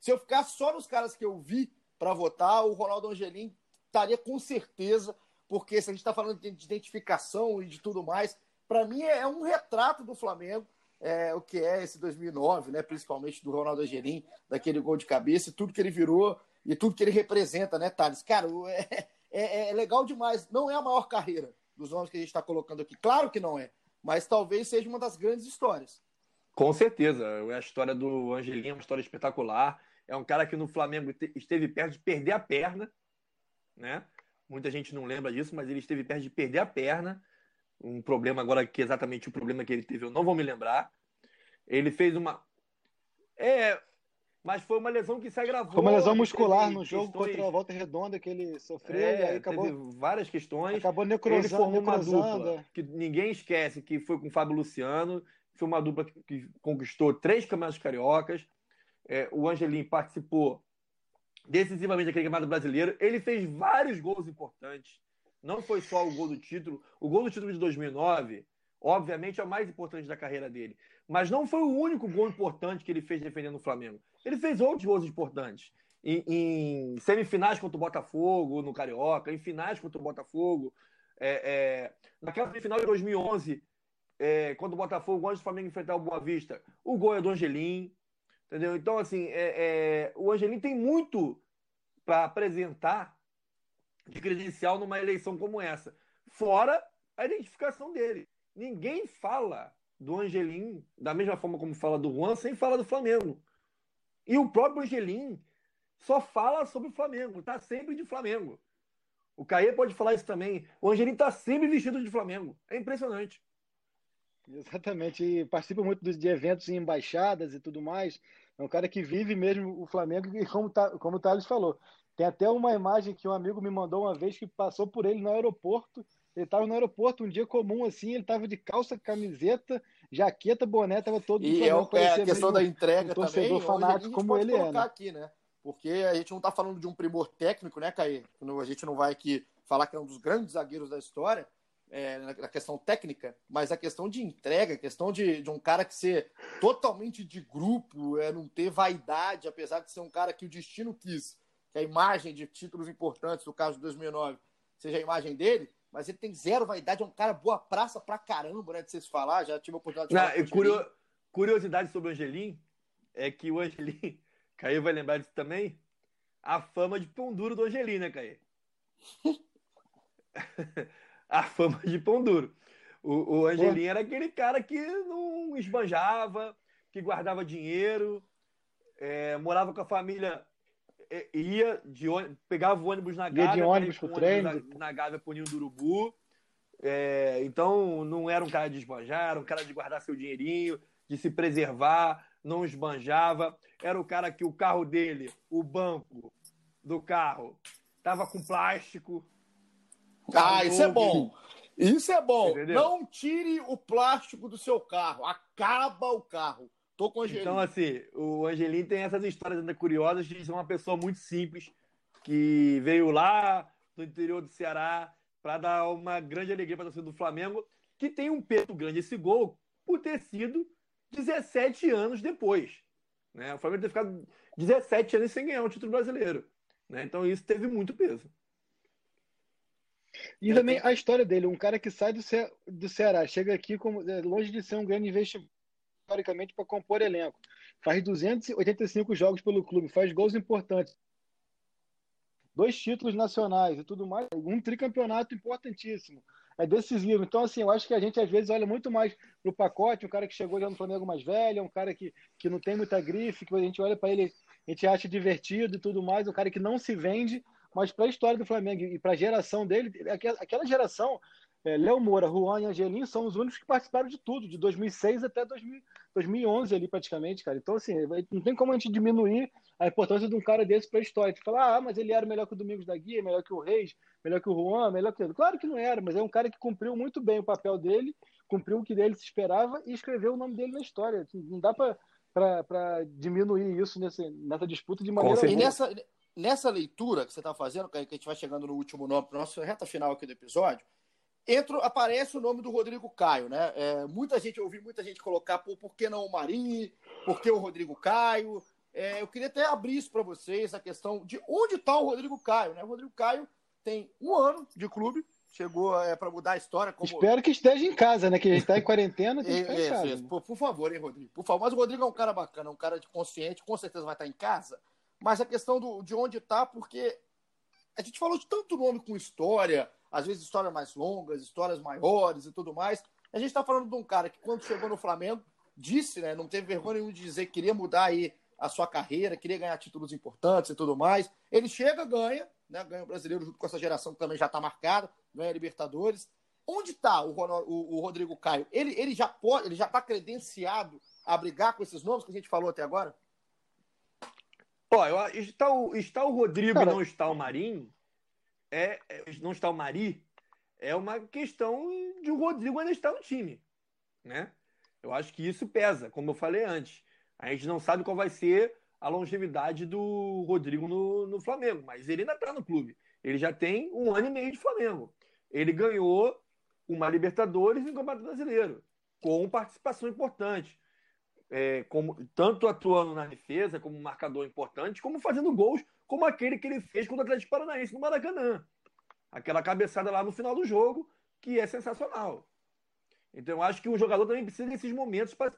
Se eu ficar só nos caras que eu vi para votar, o Ronaldo Angelim estaria com certeza, porque se a gente está falando de identificação e de tudo mais, para mim é um retrato do Flamengo, o que é esse 2009, né, principalmente do Ronaldo Angelim, daquele gol de cabeça, e tudo que ele virou e tudo que ele representa, né, Thales? Cara, é legal demais. Não é a maior carreira dos nomes que a gente está colocando aqui, claro que não é, mas talvez seja uma das grandes histórias. Com certeza, a história do Angelim é uma história espetacular, é um cara que no Flamengo esteve perto de perder a perna, né? Muita gente não lembra disso, mas ele esteve perto de perder a perna, um problema agora que exatamente o problema que ele teve eu não vou me lembrar. Ele fez uma... mas foi uma lesão que se agravou. Foi uma lesão muscular no jogo contra a Volta Redonda que ele sofreu, e aí acabou... Teve várias questões. Acabou necrosando. Ele formou uma dupla que ninguém esquece, que foi com o Fábio Luciano, foi uma dupla que conquistou 3 campeonatos cariocas. O Angelim participou decisivamente daquele campeonato brasileiro. Ele fez vários gols importantes. Não foi só o gol do título. O gol do título de 2009, obviamente, é o mais importante da carreira dele. Mas não foi o único gol importante que ele fez defendendo o Flamengo. Ele fez outros gols importantes. Em semifinais contra o Botafogo, no Carioca, em finais contra o Botafogo. Naquela final de 2011, quando o Botafogo, antes do Flamengo enfrentar o Boa Vista, o gol é do Angelim, entendeu? Então, assim, o Angelim tem muito para apresentar de credencial numa eleição como essa, fora a identificação dele. Ninguém fala do Angelim da mesma forma como fala do Juan, sem falar do Flamengo. E o próprio Angelim só fala sobre o Flamengo, tá sempre de Flamengo. O Cahê pode falar isso também. O Angelim tá sempre vestido de Flamengo. É impressionante. Exatamente, e participa muito de eventos em embaixadas e tudo mais. É um cara que vive mesmo o Flamengo, e como o Thales falou, tem até uma imagem que um amigo me mandou uma vez que passou por ele no aeroporto. Ele estava no aeroporto um dia comum, assim, ele estava de calça, camiseta, jaqueta, boné, estava todo de Flamengo. E a questão da entrega torcedor também, fanático, a gente como ele é, né? Aqui, né? Porque a gente não está falando de um primor técnico, né, Cahê? A gente não vai aqui falar que é um dos grandes zagueiros da história, na questão técnica, mas a questão de entrega, a questão de um cara que ser totalmente de grupo, não ter vaidade, apesar de ser um cara que o destino quis, que a imagem de títulos importantes, no caso de 2009, seja a imagem dele, mas ele tem zero vaidade, é um cara boa praça pra caramba, né, de vocês falar, já tive a oportunidade de falar. Curiosidade sobre o Angelim, é que o Angelim, Cahê vai lembrar disso também, a fama de pão duro do Angelim, né, Cahê? A fama de pão duro. O Angelim era aquele cara que não esbanjava, que guardava dinheiro, morava com a família, ia de ônibus, pegava o ônibus na Gávea, ia de ônibus pro treino, na Gávea pro Ninho do Urubu. Então não era um cara de esbanjar, era um cara de guardar seu dinheirinho, de se preservar, não esbanjava. Era o cara que o carro dele, o banco do carro, tava com plástico. Ah, isso é bom. Isso é bom. Entendeu? Não tire o plástico do seu carro. Acaba o carro. Tô com o Angelim. Então, assim, o Angelim tem essas histórias ainda curiosas de ser uma pessoa muito simples, que veio lá do interior do Ceará para dar uma grande alegria para a torcida do Flamengo, que tem um peso grande esse gol por ter sido 17 anos depois. Né? O Flamengo ter ficado 17 anos sem ganhar um título brasileiro. Né? Então, isso teve muito peso. E também a história dele, um cara que sai do Ceará, chega aqui longe de ser um grande investimento, historicamente, para compor elenco. Faz 285 jogos pelo clube, faz gols importantes, 2 títulos nacionais e tudo mais, um tricampeonato importantíssimo. É decisivo. Então, assim, eu acho que a gente, às vezes, olha muito mais pro pacote, um cara que chegou já no Flamengo mais velho, um cara que não tem muita grife, que a gente olha para ele, a gente acha divertido e tudo mais, um cara que não se vende. Mas para a história do Flamengo e para a geração dele, aquela geração, Léo Moura, Juan e Angelim são os únicos que participaram de tudo, de 2006 até 2011 ali praticamente, cara. Então, assim, não tem como a gente diminuir a importância de um cara desse para a história. Tu fala, mas ele era melhor que o Domingos da Guia, melhor que o Reis, melhor que o Juan, melhor que ele. Claro que não era, mas é um cara que cumpriu muito bem o papel dele, cumpriu o que dele se esperava e escreveu o nome dele na história. Não dá para diminuir isso nessa disputa de maneira alguma. Nessa leitura que você está fazendo, que a gente vai chegando no último nome, para a nossa reta final aqui do episódio, aparece o nome do Rodrigo Caio, né? Muita gente, eu ouvi muita gente colocar, por que não o Marinho? Por que o Rodrigo Caio? Eu queria até abrir isso para vocês, a questão de onde está o Rodrigo Caio, né? O Rodrigo Caio tem 1 ano de clube, chegou para mudar a história. Como... Espero que esteja em casa, né? Que a gente está em quarentena, tem que ficar em casa. Né? Por favor, hein, Rodrigo? Por favor. Mas o Rodrigo é um cara bacana, é um cara de consciente, com certeza vai estar em casa. Mas a questão de onde está, porque a gente falou de tanto nome com história, às vezes histórias mais longas, histórias maiores e tudo mais. A gente está falando de um cara que, quando chegou no Flamengo, disse, né? Não teve vergonha nenhuma de dizer que queria mudar aí a sua carreira, queria ganhar títulos importantes e tudo mais. Ele chega, ganha, né? Ganha o Brasileiro junto com essa geração que também já está marcada, ganha a Libertadores. Onde está o Rodrigo Caio? Ele já pode, ele já está credenciado a brigar com esses nomes que a gente falou até agora? Ó, está o Rodrigo, cara, não está o Marinho, não está o Mari, é uma questão de o Rodrigo ainda estar no time, né? Eu acho que isso pesa, como eu falei antes. A gente não sabe qual vai ser a longevidade do Rodrigo no Flamengo, mas ele ainda está no clube. Ele já tem 1 ano e meio de Flamengo. Ele ganhou uma Libertadores e um Campeonato Brasileiro, com participação importante. Tanto atuando na defesa como um marcador importante, como fazendo gols, como aquele que ele fez contra o Atlético Paranaense no Maracanã, aquela cabeçada lá no final do jogo, que é sensacional. Então eu acho que o jogador também precisa desses momentos para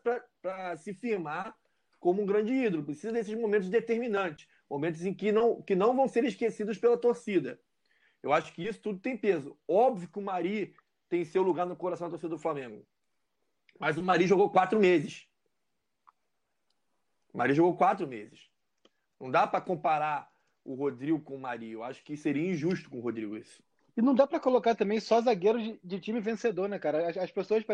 se firmar como um grande ídolo, precisa desses momentos determinantes, momentos em que não vão ser esquecidos pela torcida. Eu acho que isso tudo tem peso. Óbvio que o Mari tem seu lugar no coração da torcida do Flamengo, mas o Mari jogou 4 meses. O Mari jogou 4 meses. Não dá para comparar o Rodrigo com o Mari. Eu acho que seria injusto com o Rodrigo isso. E não dá para colocar também só zagueiro de time vencedor, né, cara? As pessoas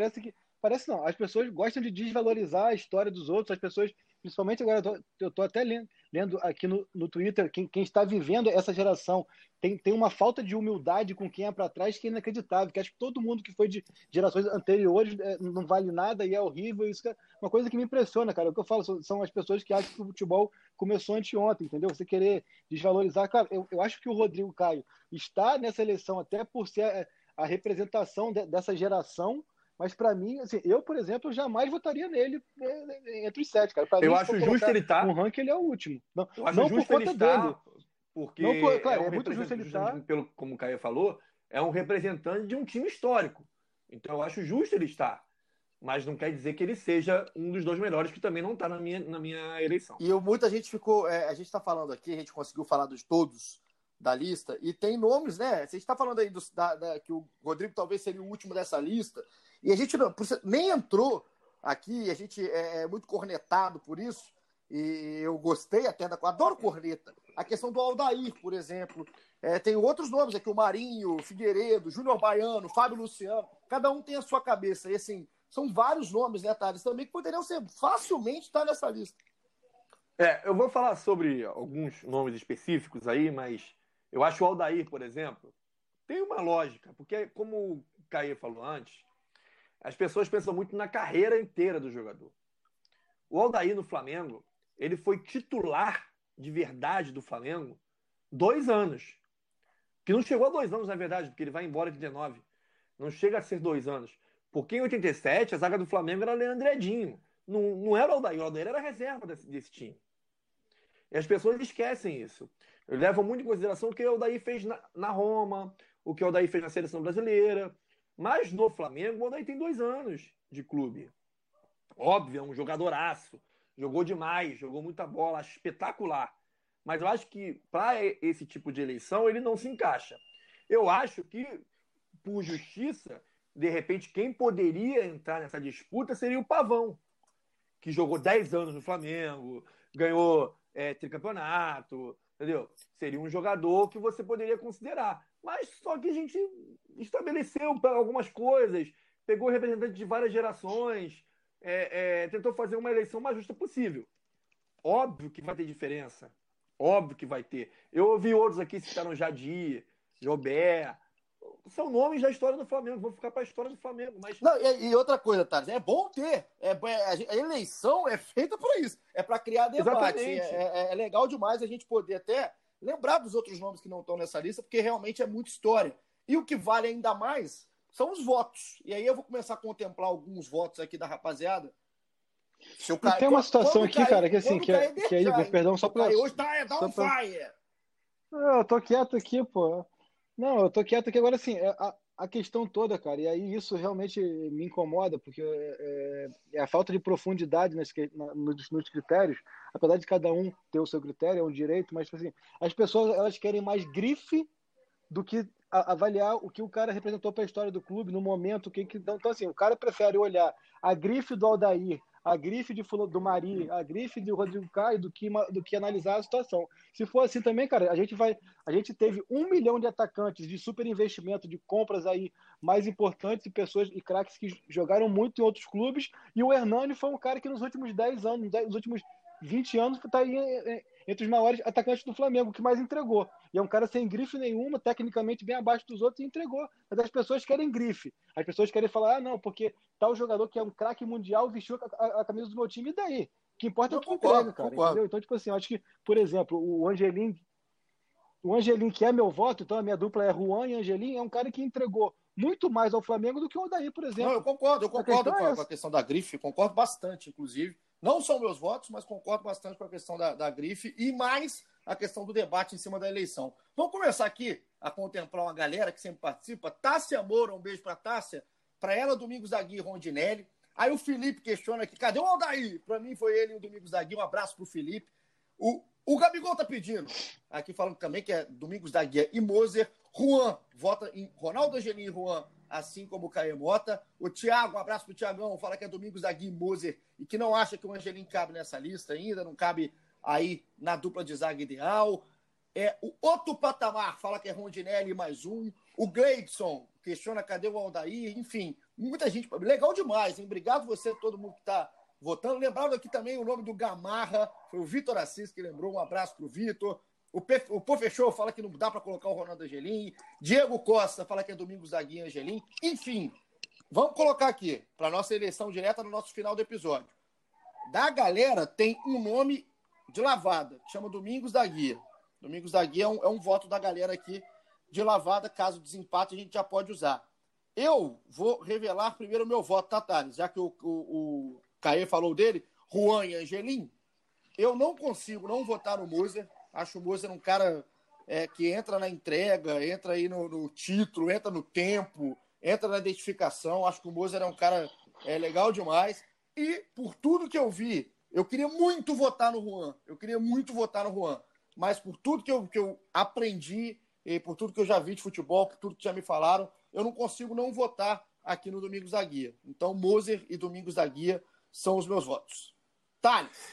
as pessoas gostam de desvalorizar a história dos outros. As pessoas, principalmente agora, eu tô até lendo aqui no Twitter, quem está vivendo essa geração tem uma falta de humildade com quem é para trás que é inacreditável, que acho que todo mundo que foi de gerações anteriores não vale nada e é horrível. Isso é uma coisa que me impressiona, cara. O que eu falo são as pessoas que acham que o futebol começou anteontem, entendeu? Você querer desvalorizar. Cara, eu acho que o Rodrigo Caio está nessa eleição até por ser a representação dessa geração. Mas para mim, assim, eu, por exemplo, jamais votaria nele entre os 7, cara. Pra eu mim, acho justo ele estar. No ranking ele é o último. Não, eu acho não justo por conta dele. Porque não por, claro, é muito justo ele estar. Como o Caio falou, é um representante de um time histórico. Então eu acho justo ele estar. Mas não quer dizer que ele seja um dos 2 melhores, que também não está na minha eleição. E muita gente ficou. A gente está falando aqui, a gente conseguiu falar de todos da lista. E tem nomes, né? Você está falando aí que o Rodrigo talvez seria o último dessa lista. E a gente nem entrou aqui, a gente é muito cornetado por isso, e eu gostei até, adoro corneta. A questão do Aldair, por exemplo. Tem outros nomes aqui, o Marinho, o Figueiredo, Júnior Baiano, Fábio Luciano, cada um tem a sua cabeça. E assim, são vários nomes, né, Thales, também que poderiam ser facilmente estar nessa lista. Eu vou falar sobre alguns nomes específicos aí, mas eu acho o Aldair, por exemplo, tem uma lógica, porque como o Caio falou antes, as pessoas pensam muito na carreira inteira do jogador. O Aldair no Flamengo, ele foi titular de verdade do Flamengo 2 anos. Que não chegou a 2 anos, na verdade, porque ele vai embora em 19. Não chega a ser 2 anos. Porque em 87, a zaga do Flamengo era Leandro Edinho. Não, não era o Aldair. O Aldair era a reserva desse time. E as pessoas esquecem isso. Levam muito em consideração o que o Aldair fez na Roma, o que o Aldair fez na Seleção Brasileira. Mas no Flamengo, o Aldair tem 2 anos de clube. Óbvio, é um jogadoraço. Jogou demais, jogou muita bola, espetacular. Mas eu acho que para esse tipo de eleição, ele não se encaixa. Eu acho que, por justiça, de repente, quem poderia entrar nessa disputa seria o Pavão, que jogou 10 anos no Flamengo, ganhou tricampeonato, entendeu? Seria um jogador que você poderia considerar. Mas só que a gente estabeleceu algumas coisas, pegou representantes de várias gerações, tentou fazer uma eleição mais justa possível. Óbvio que vai ter diferença. Óbvio que vai ter. Eu ouvi outros aqui que citaram Jadir, Jobé. São nomes da história do Flamengo, vão ficar para a história do Flamengo. Mas... Não, e outra coisa, Thales, é bom ter. A eleição é feita para isso, é para criar debate. É legal demais a gente poder até lembrar dos outros nomes que não estão nessa lista, porque realmente é muita história. E o que vale ainda mais são os votos. E aí eu vou começar a contemplar alguns votos aqui da rapaziada. Se o Caio, tem uma situação aqui, Caio, cara, que assim, que é Igor, perdão, só pra... Hoje tá down fire. Eu tô quieto aqui, pô. Não, eu tô quieto aqui agora, assim, a questão toda, cara, e aí isso realmente me incomoda, porque é a falta de profundidade nos critérios, apesar de cada um ter o seu critério, é um direito, mas, assim, as pessoas, elas querem mais grife do que avaliar o que o cara representou para a história do clube, no momento, então, assim, o cara prefere olhar a grife do Aldair, a grife do Marinho, a grife do Rodrigo Caio, do que analisar a situação. Se for assim também, cara, a gente teve 1 milhão de atacantes de super investimento, de compras aí mais importantes, e pessoas e craques que jogaram muito em outros clubes, e o Hernani foi um cara que nos últimos 10 anos, nos últimos 20 anos, está aí entre os maiores atacantes do Flamengo, que mais entregou. E é um cara sem grife nenhuma, tecnicamente bem abaixo dos outros, e entregou. Mas as pessoas querem grife. As pessoas querem falar, não, porque tal jogador que é um craque mundial vestiu a camisa do meu time, e daí? O que importa é o que entrega, cara. Entendeu? Então, tipo assim, eu acho que, por exemplo, o Angelim, que é meu voto, então a minha dupla é Juan e Angelim, é um cara que entregou muito mais ao Flamengo do que o Aldair, por exemplo. Não, eu concordo com a questão da grife, concordo bastante, inclusive. Não são meus votos, mas concordo bastante com a questão da grife e mais a questão do debate em cima da eleição. Vamos começar aqui a contemplar uma galera que sempre participa. Tássia Moura, um beijo para Tássia. Para ela, Domingos da Guia e Rondinelli. Aí o Felipe questiona aqui, cadê o Aldair? Para mim foi ele e o Domingos da Guia. Um abraço para o Felipe. O Gabigol tá pedindo. Aqui falando também que é Domingos da Guia e Moser. Juan, vota em Ronaldo Angelim e Juan, assim como o Cahê Mota. O Thiago, um abraço pro Thiagão, fala que é Domingos da Guia e Moser e que não acha que o Angelim cabe nessa lista ainda, não cabe aí na dupla de zaga ideal. O outro patamar fala que é Rondinelli mais um. O Gleidson questiona cadê o Aldair, enfim, muita gente, legal demais, hein? Obrigado você, todo mundo que tá votando. Lembrando aqui também o nome do Gamarra, foi o Vitor Assis que lembrou, um abraço pro Vitor. O Pô Fechou fala que não dá para colocar o Ronaldo Angelim. Diego Costa fala que é Domingos da Guia e Angelim. Enfim, vamos colocar aqui, para nossa eleição direta no nosso final do episódio. Da galera tem um nome de lavada, chama Domingos da Guia. Domingos da Guia é um voto da galera aqui de lavada, caso desempate a gente já pode usar. Eu vou revelar primeiro o meu voto, tá, Thales? Já que o Caê falou dele, Juan e Angelim, eu não consigo não votar no Moser. Acho o Moser um cara que entra na entrega, entra aí no título, entra no tempo, entra na identificação. Acho que o Moser é um cara legal demais. E, por tudo que eu vi, eu queria muito votar no Juan. Mas, por tudo que eu aprendi, e por tudo que eu já vi de futebol, por tudo que já me falaram, eu não consigo não votar aqui no Domingos da Guia. Então, Moser e Domingos da Guia são os meus votos. Thales.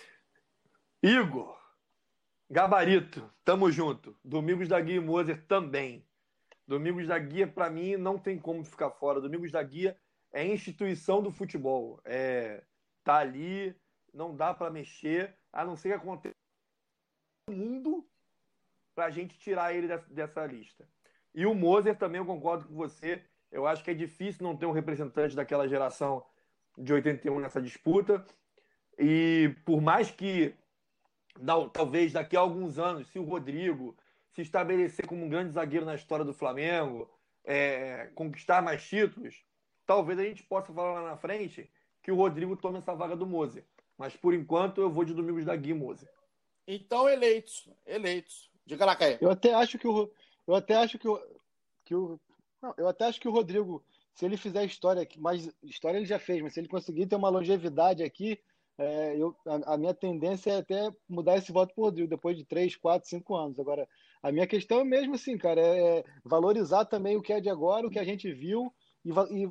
Igor. Gabarito, tamo junto. Domingos da Guia e Moser também. Domingos da Guia, pra mim, não tem como ficar fora. Domingos da Guia é instituição do futebol. Tá ali, não dá pra mexer, a não ser que aconteça no mundo pra gente tirar ele dessa lista. E o Moser também, eu concordo com você. Eu acho que é difícil não ter um representante daquela geração de 81 nessa disputa. E por mais que talvez daqui a alguns anos, se o Rodrigo se estabelecer como um grande zagueiro na história do Flamengo, conquistar mais títulos, talvez a gente possa falar lá na frente que o Rodrigo tome essa vaga do Moser. Mas, por enquanto, eu vou de Domingos da Guia e Moser. Então, eleitos. Diga lá, Caio. Eu até acho que o Rodrigo, se ele fizer história, mas história ele já fez, mas se ele conseguir ter uma longevidade aqui, a minha tendência é até mudar esse voto pro Rodrigo depois de 3, 4, 5 anos. Agora, a minha questão é mesmo assim, cara, é valorizar também o que é de agora, o que a gente viu, e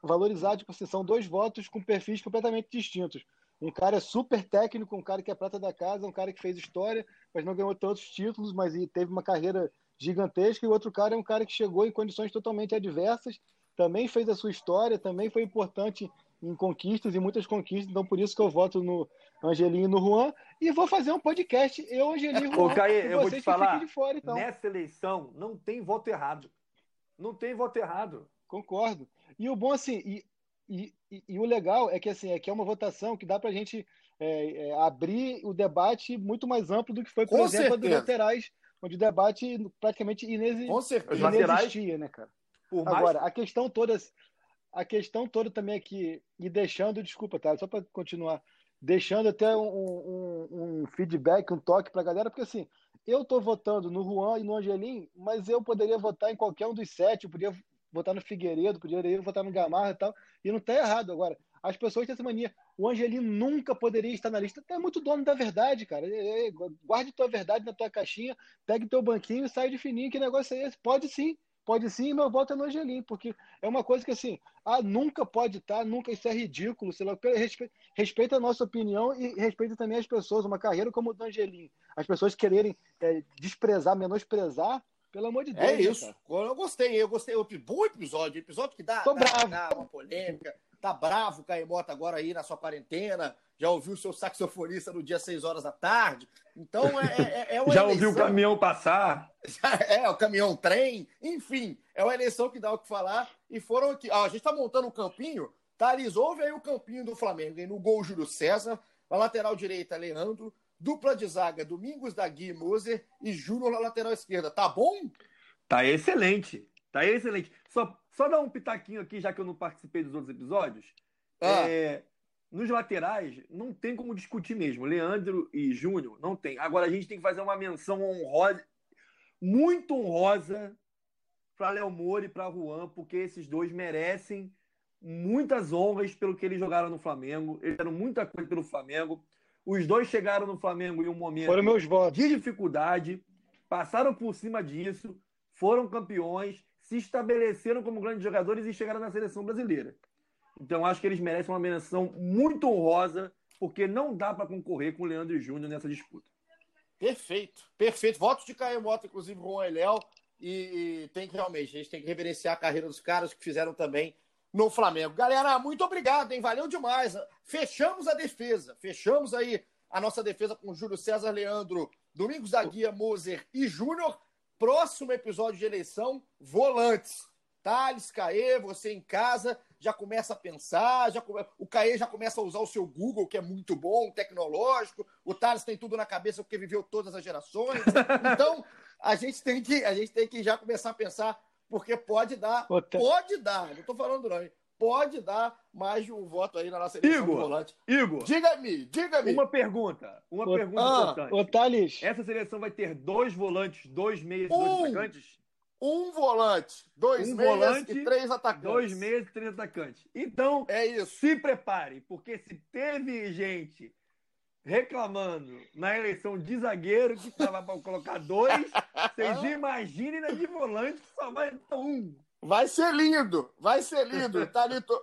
valorizar, tipo assim, são dois votos com perfis completamente distintos. Um cara é super técnico, um cara que é prata da casa, um cara que fez história, mas não ganhou tantos títulos, mas teve uma carreira gigantesca, e o outro cara é um cara que chegou em condições totalmente adversas, também fez a sua história, também foi importante em conquistas, e muitas conquistas, então por isso que eu voto no Angelim e no Juan, e vou fazer um podcast, eu, Angelim e Juan, ô, Caê, eu vou te falar, de fora, então. Nessa eleição não tem voto errado, concordo, e o bom assim, e o legal é que assim, é uma votação que dá pra gente abrir o debate muito mais amplo do que foi, por exemplo, dos laterais, onde o debate praticamente inexistia, né, cara? Agora, a questão toda também aqui, e deixando, desculpa, tá? Só para continuar, deixando até um feedback, um toque para a galera, porque assim, eu estou votando no Juan e no Angelim, mas eu poderia votar em qualquer um dos sete, eu podia votar no Figueiredo, poderia votar no Gamarra e tal, e não está errado. Agora, as pessoas têm essa mania, o Angelim nunca poderia estar na lista, é muito dono da verdade, cara, guarde tua verdade na tua caixinha, pegue teu banquinho e sai de fininho, que negócio é esse? Pode sim, meu voto é no Angelim, porque é uma coisa que assim, nunca pode estar, nunca, isso é ridículo, sei lá, respeita a nossa opinião e respeita também as pessoas, uma carreira como o do Angelim, as pessoas quererem desprezar, menosprezar, pelo amor de Deus. É isso, cara. Eu gostei, bom episódio que dá uma polêmica, tá bravo o Cahê Mota agora aí na sua quarentena, já ouviu o seu saxofonista no dia 6 horas da tarde, então é uma já eleição. Ouviu o caminhão passar. É, o caminhão-trem, enfim, é uma eleição que dá o que falar, e foram aqui, a gente tá montando um campinho, Thales, ouve aí o campinho do Flamengo, aí no gol Júlio César, na lateral direita Leandro, dupla de zaga Domingos da Guia e Moser, e Júnior na lateral esquerda, tá bom? Tá excelente, só dar um pitaquinho aqui, já que eu não participei dos outros episódios. Nos laterais, não tem como discutir mesmo. Leandro e Júnior, não tem. Agora, a gente tem que fazer uma menção honrosa, muito honrosa, para Léo Moura e para Juan, porque esses dois merecem muitas honras pelo que eles jogaram no Flamengo. Eles deram muita coisa pelo Flamengo. Os dois chegaram no Flamengo em um momento de dificuldade, passaram por cima disso, foram campeões, se estabeleceram como grandes jogadores e chegaram na Seleção Brasileira. Então, acho que eles merecem uma menção muito honrosa, porque não dá para concorrer com o Leandro e Júnior nessa disputa. Perfeito. Votos de Cahê Mota, inclusive, Juan e Léo, e tem que realmente, a gente tem que reverenciar a carreira dos caras que fizeram também no Flamengo. Galera, muito obrigado, hein? Valeu demais. Fechamos a defesa. Fechamos aí a nossa defesa com Júlio César, Leandro, Domingos da Guia, Moser e Júnior. Próximo episódio de eleição, volantes. Thales, Cahê, você em casa já começa a pensar, o Cahê já começa a usar o seu Google, que é muito bom, tecnológico, o Thales tem tudo na cabeça porque viveu todas as gerações. Então, a gente tem que já começar a pensar, porque pode dar, não estou falando não, hein? Pode dar mais de um voto aí na nossa eleição do volante. Igor, diga-me. Uma pergunta importante. Ô, Thales. Essa seleção vai ter 2 volantes, 2 meias e 2 atacantes? 1 volante, 2 meias e 3 atacantes. 2 meias e 3 atacantes. Então, é isso. Se preparem, porque se teve gente reclamando na eleição de zagueiro que estava para colocar 2, vocês imaginem na de volante que só vai dar 1. Vai ser lindo, Thalito.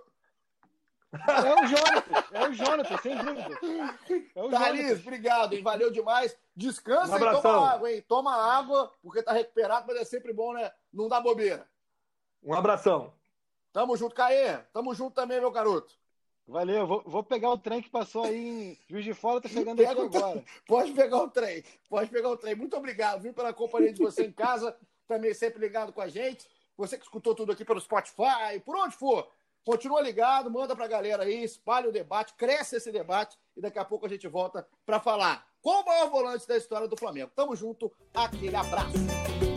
É o Jonathan, sem dúvida. Thalito, obrigado, hein? Valeu demais. Descansa e toma água, hein? Toma água, porque tá recuperado, mas é sempre bom, né? Não dá bobeira. Um abração. Tamo junto, Cahê. Tamo junto também, meu garoto. Valeu, vou pegar o trem que passou aí em Juiz de Fora, tá chegando aqui agora. Pode pegar o trem. Muito obrigado, viu, pela companhia de você em casa, também sempre ligado com a gente. Você que escutou tudo aqui pelo Spotify, por onde for, continua ligado, manda pra galera aí, espalha o debate, cresce esse debate e daqui a pouco a gente volta pra falar qual o maior volante da história do Flamengo. Tamo junto, aquele abraço.